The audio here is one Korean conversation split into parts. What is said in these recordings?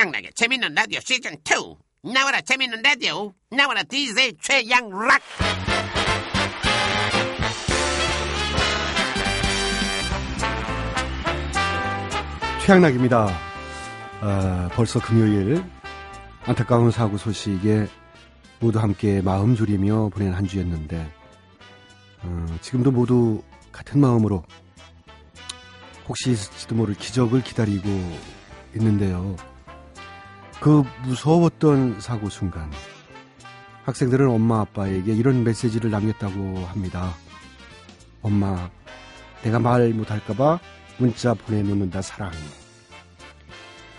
최양락의 재밌는 라디오 시즌2 나와라 재밌는 라디오 나와라 DJ 최양락. 최양락입니다. 벌써 금요일 안타까운 사고 소식에 모두 함께 마음 졸이며 보낸 한 주였는데 지금도 모두 같은 마음으로 혹시 있을지도 모를 기적을 기다리고 있는데요. 그 무서웠던 사고 순간 학생들은 엄마 아빠에게 이런 메시지를 남겼다고 합니다. 엄마, 내가 말 못할까봐 문자 보내놓는다. 사랑.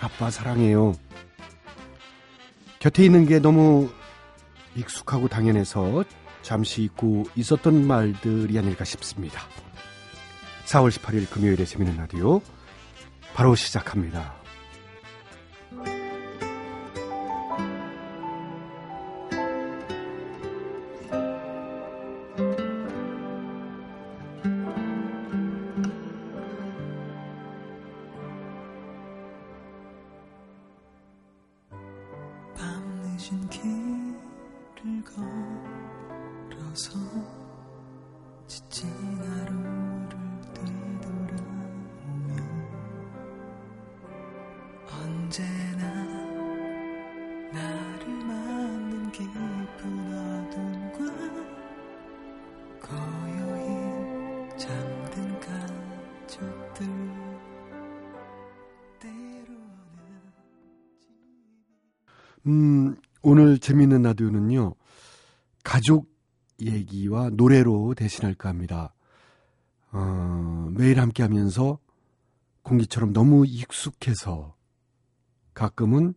아빠 사랑해요. 곁에 있는 게 너무 익숙하고 당연해서 잠시 잊고 있었던 말들이 아닐까 싶습니다. 4월 18일 금요일에 재밌는 라디오 바로 시작합니다. 오늘 재미있는 라디오는요, 가족 얘기와 노래로 대신할까 합니다. 매일 함께 하면서 공기처럼 너무 익숙해서 가끔은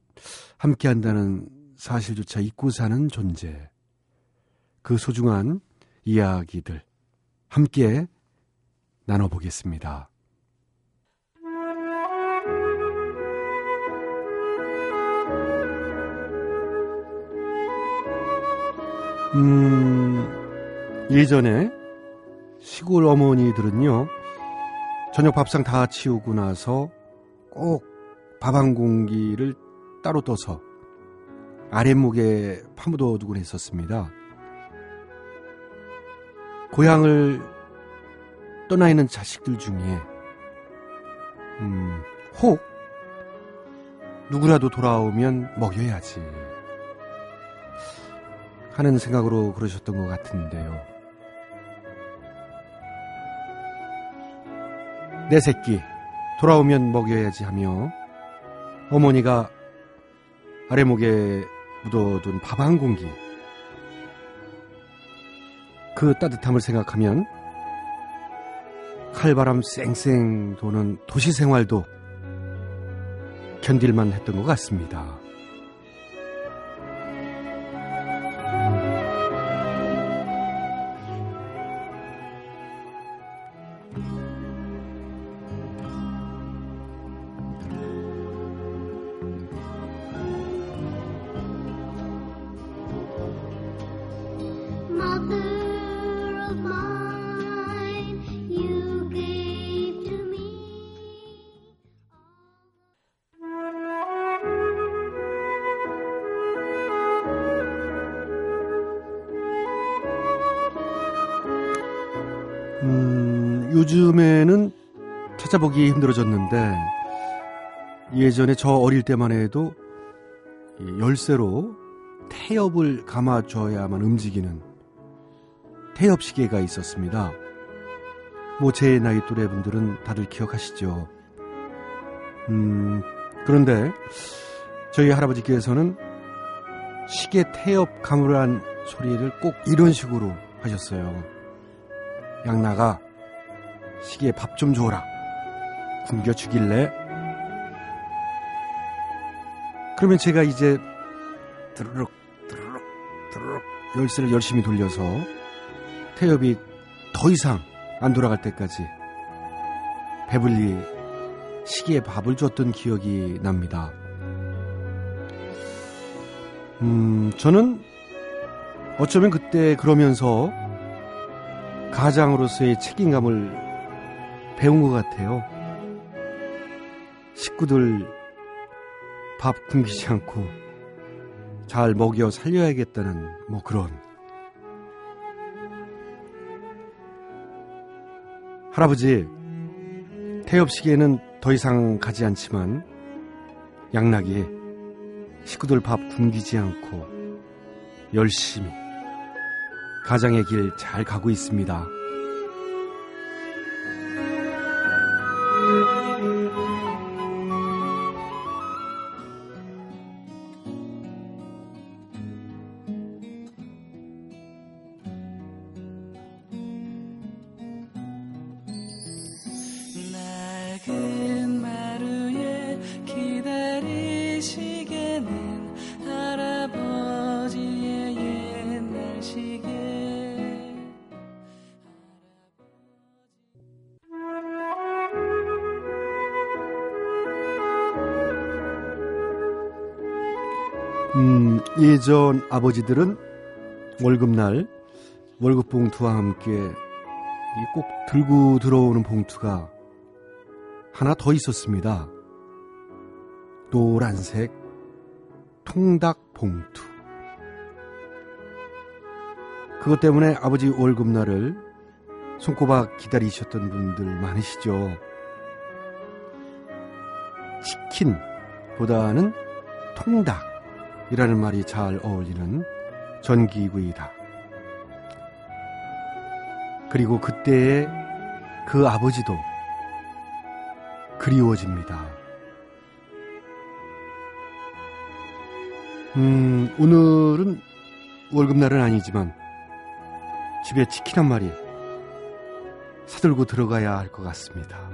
함께 한다는 사실조차 잊고 사는 존재. 그 소중한 이야기들 함께 나눠보겠습니다. 예전에 시골 어머니들은요, 저녁 밥상 다 치우고 나서 꼭 밥 한 공기를 따로 떠서 아랫목에 파묻어 두곤 했었습니다. 고향을 떠나 있는 자식들 중에 혹 누구라도 돌아오면 먹여야지 하는 생각으로 그러셨던 것 같은데요. 내 새끼 돌아오면 먹여야지 하며 어머니가 아랫목에 묻어둔 밥 한 공기, 그 따뜻함을 생각하면 칼바람 쌩쌩 도는 도시 생활도 견딜만 했던 것 같습니다. 요즘에는 찾아보기 힘들어졌는데 예전에 저 어릴 때만 해도 열쇠로 태엽을 감아줘야만 움직이는 태엽시계가 있었습니다. 뭐 제 나이 또래 분들은 다들 기억하시죠. 그런데 저희 할아버지께서는 시계 태엽 감으란 소리를 꼭 이런 식으로 하셨어요. 양나가 시계에 밥 좀 줘라. 굶겨 죽일래? 그러면 제가 이제 드르륵 드르륵 드르륵 열쇠를 열심히 돌려서 태엽이 더 이상 안 돌아갈 때까지 배불리 시계에 밥을 줬던 기억이 납니다. 저는 어쩌면 그때 그러면서 가장으로서의 책임감을 배운 것 같아요. 식구들 밥 굶기지 않고 잘 먹여 살려야겠다는 뭐 그런. 할아버지, 태엽시계에는 더 이상 가지 않지만 양락이 식구들 밥 굶기지 않고 열심히 가장의 길 잘 가고 있습니다. 예전 아버지들은 월급날 월급 봉투와 함께 꼭 들고 들어오는 봉투가 하나 더 있었습니다. 노란색 통닭 봉투. 그것 때문에 아버지 월급날을 손꼽아 기다리셨던 분들 많으시죠. 치킨보다는 통닭 이라는 말이 잘 어울리는 전기구이다. 그리고 그때의 그 아버지도 그리워집니다. 오늘은 월급날은 아니지만 집에 치킨 한 마리 사들고 들어가야 할 것 같습니다.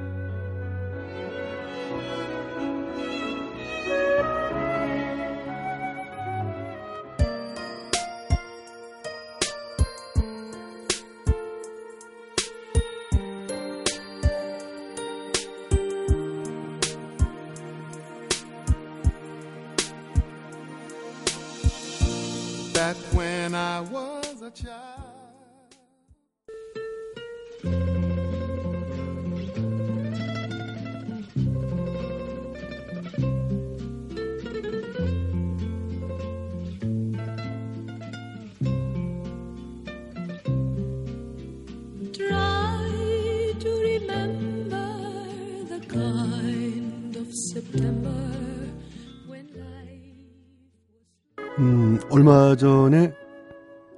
얼마 전에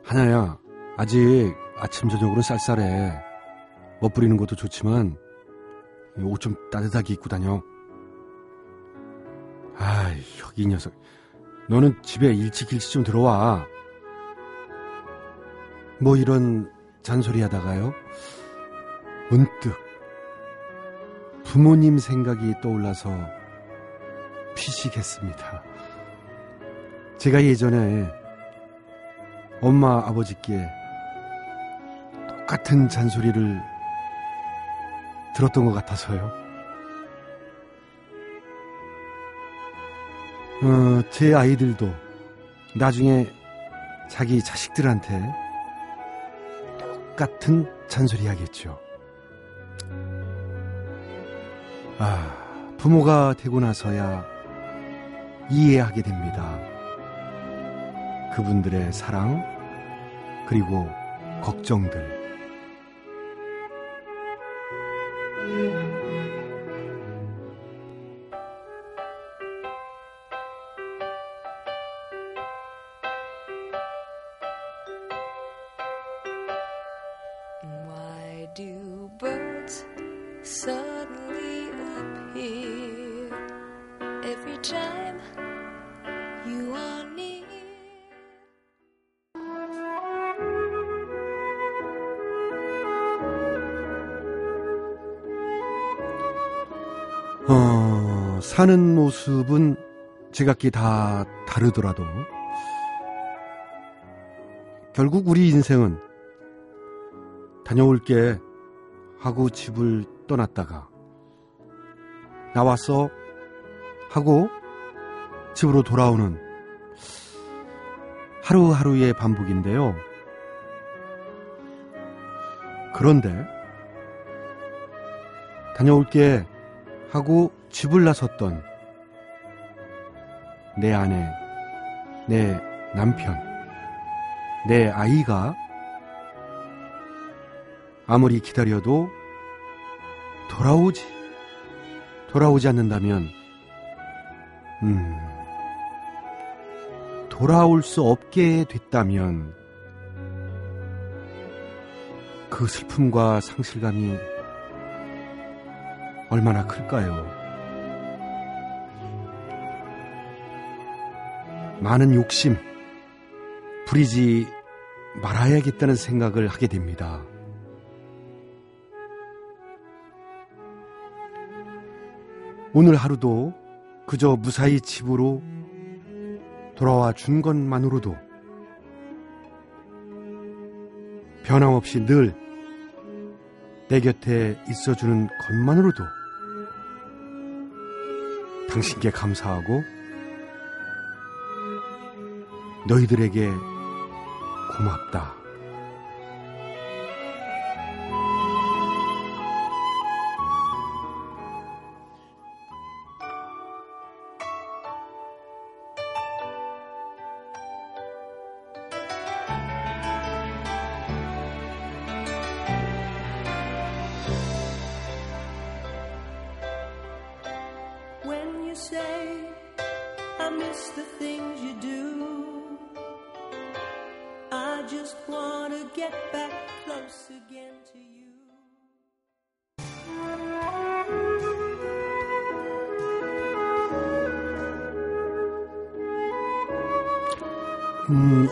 하나야 아직 아침 저녁으로 쌀쌀해. 멋부리는 것도 좋지만 옷 좀 따뜻하게 입고 다녀. 아, 여기 이 녀석. 너는 집에 일찍 좀 들어와. 뭐 이런 잔소리 하다가요 문득 부모님 생각이 떠올라서 피식했습니다. 제가 예전에 엄마 아버지께 똑같은 잔소리를 들었던 것 같아서요. 제 아이들도 나중에 자기 자식들한테 똑같은 잔소리 하겠죠. 아, 부모가 되고 나서야 이해하게 됩니다. 그분들의 사랑 그리고 걱정들. Why do birds suddenly appear every time you are near? 사는 모습은 제각기 다 다르더라도 결국 우리 인생은 다녀올게 하고 집을 떠났다가 나왔어 하고 집으로 돌아오는 하루하루의 반복인데요. 그런데 다녀올게 하고 집을 나섰던 내 아내, 내 남편, 내 아이가 아무리 기다려도 돌아오지 않는다면 돌아올 수 없게 됐다면 그 슬픔과 상실감이 얼마나 클까요? 많은 욕심 부리지 말아야겠다는 생각을 하게 됩니다. 오늘 하루도 그저 무사히 집으로 돌아와 준 것만으로도 변함없이 늘 내 곁에 있어주는 것만으로도 당신께 감사하고 너희들에게 고맙다.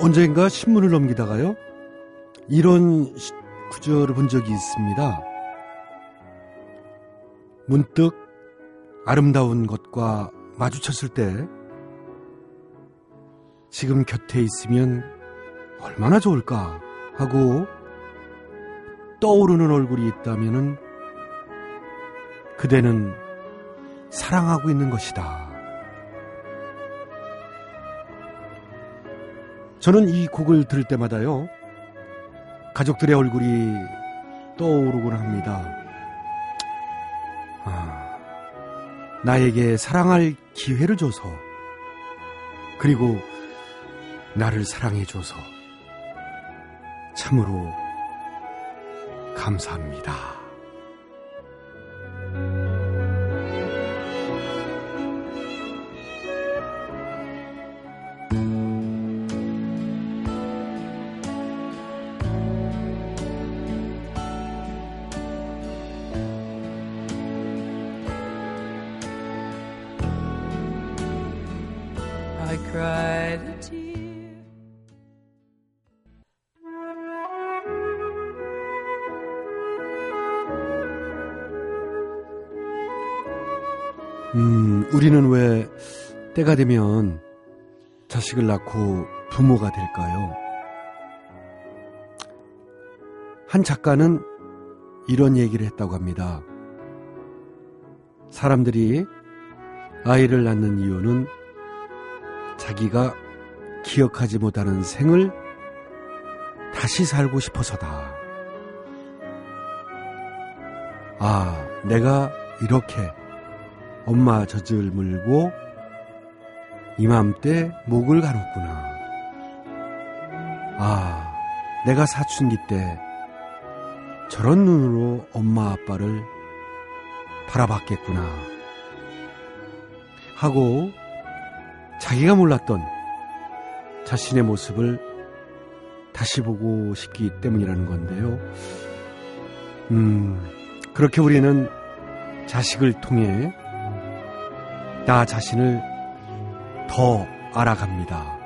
언젠가 신문을 넘기다가요, 이런 구절을 본 적이 있습니다. 문득 아름다운 것과 마주쳤을 때 지금 곁에 있으면 얼마나 좋을까 하고 떠오르는 얼굴이 있다면은 그대는 사랑하고 있는 것이다. 저는 이 곡을 들을 때마다요, 가족들의 얼굴이 떠오르곤 합니다. 나에게 사랑할 기회를 줘서, 그리고 나를 사랑해줘서 참으로 감사합니다. 우리는 왜 때가 되면 자식을 낳고 부모가 될까요? 한 작가는 이런 얘기를 했다고 합니다. 사람들이 아이를 낳는 이유는 자기가 기억하지 못하는 생을 다시 살고 싶어서다. 내가 이렇게 엄마 젖을 물고 이맘때 목을 가눴구나. 내가 사춘기 때 저런 눈으로 엄마 아빠를 바라봤겠구나 하고 자기가 몰랐던 자신의 모습을 다시 보고 싶기 때문이라는 건데요. 그렇게 우리는 자식을 통해 나 자신을 더 알아갑니다.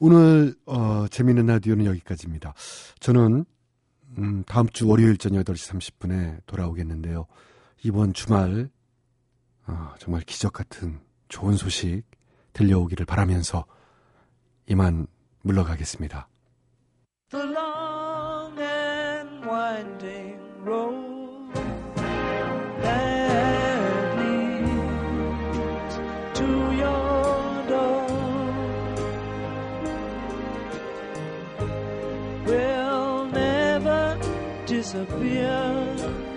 오늘 재미있는 라디오는 여기까지입니다. 저는 다음 주 월요일 저녁 8시 30분에 돌아오겠는데요. 이번 주말 정말 기적 같은 좋은 소식 들려오기를 바라면서 이만 물러가겠습니다. The long and winding road that leads to your door will never disappear.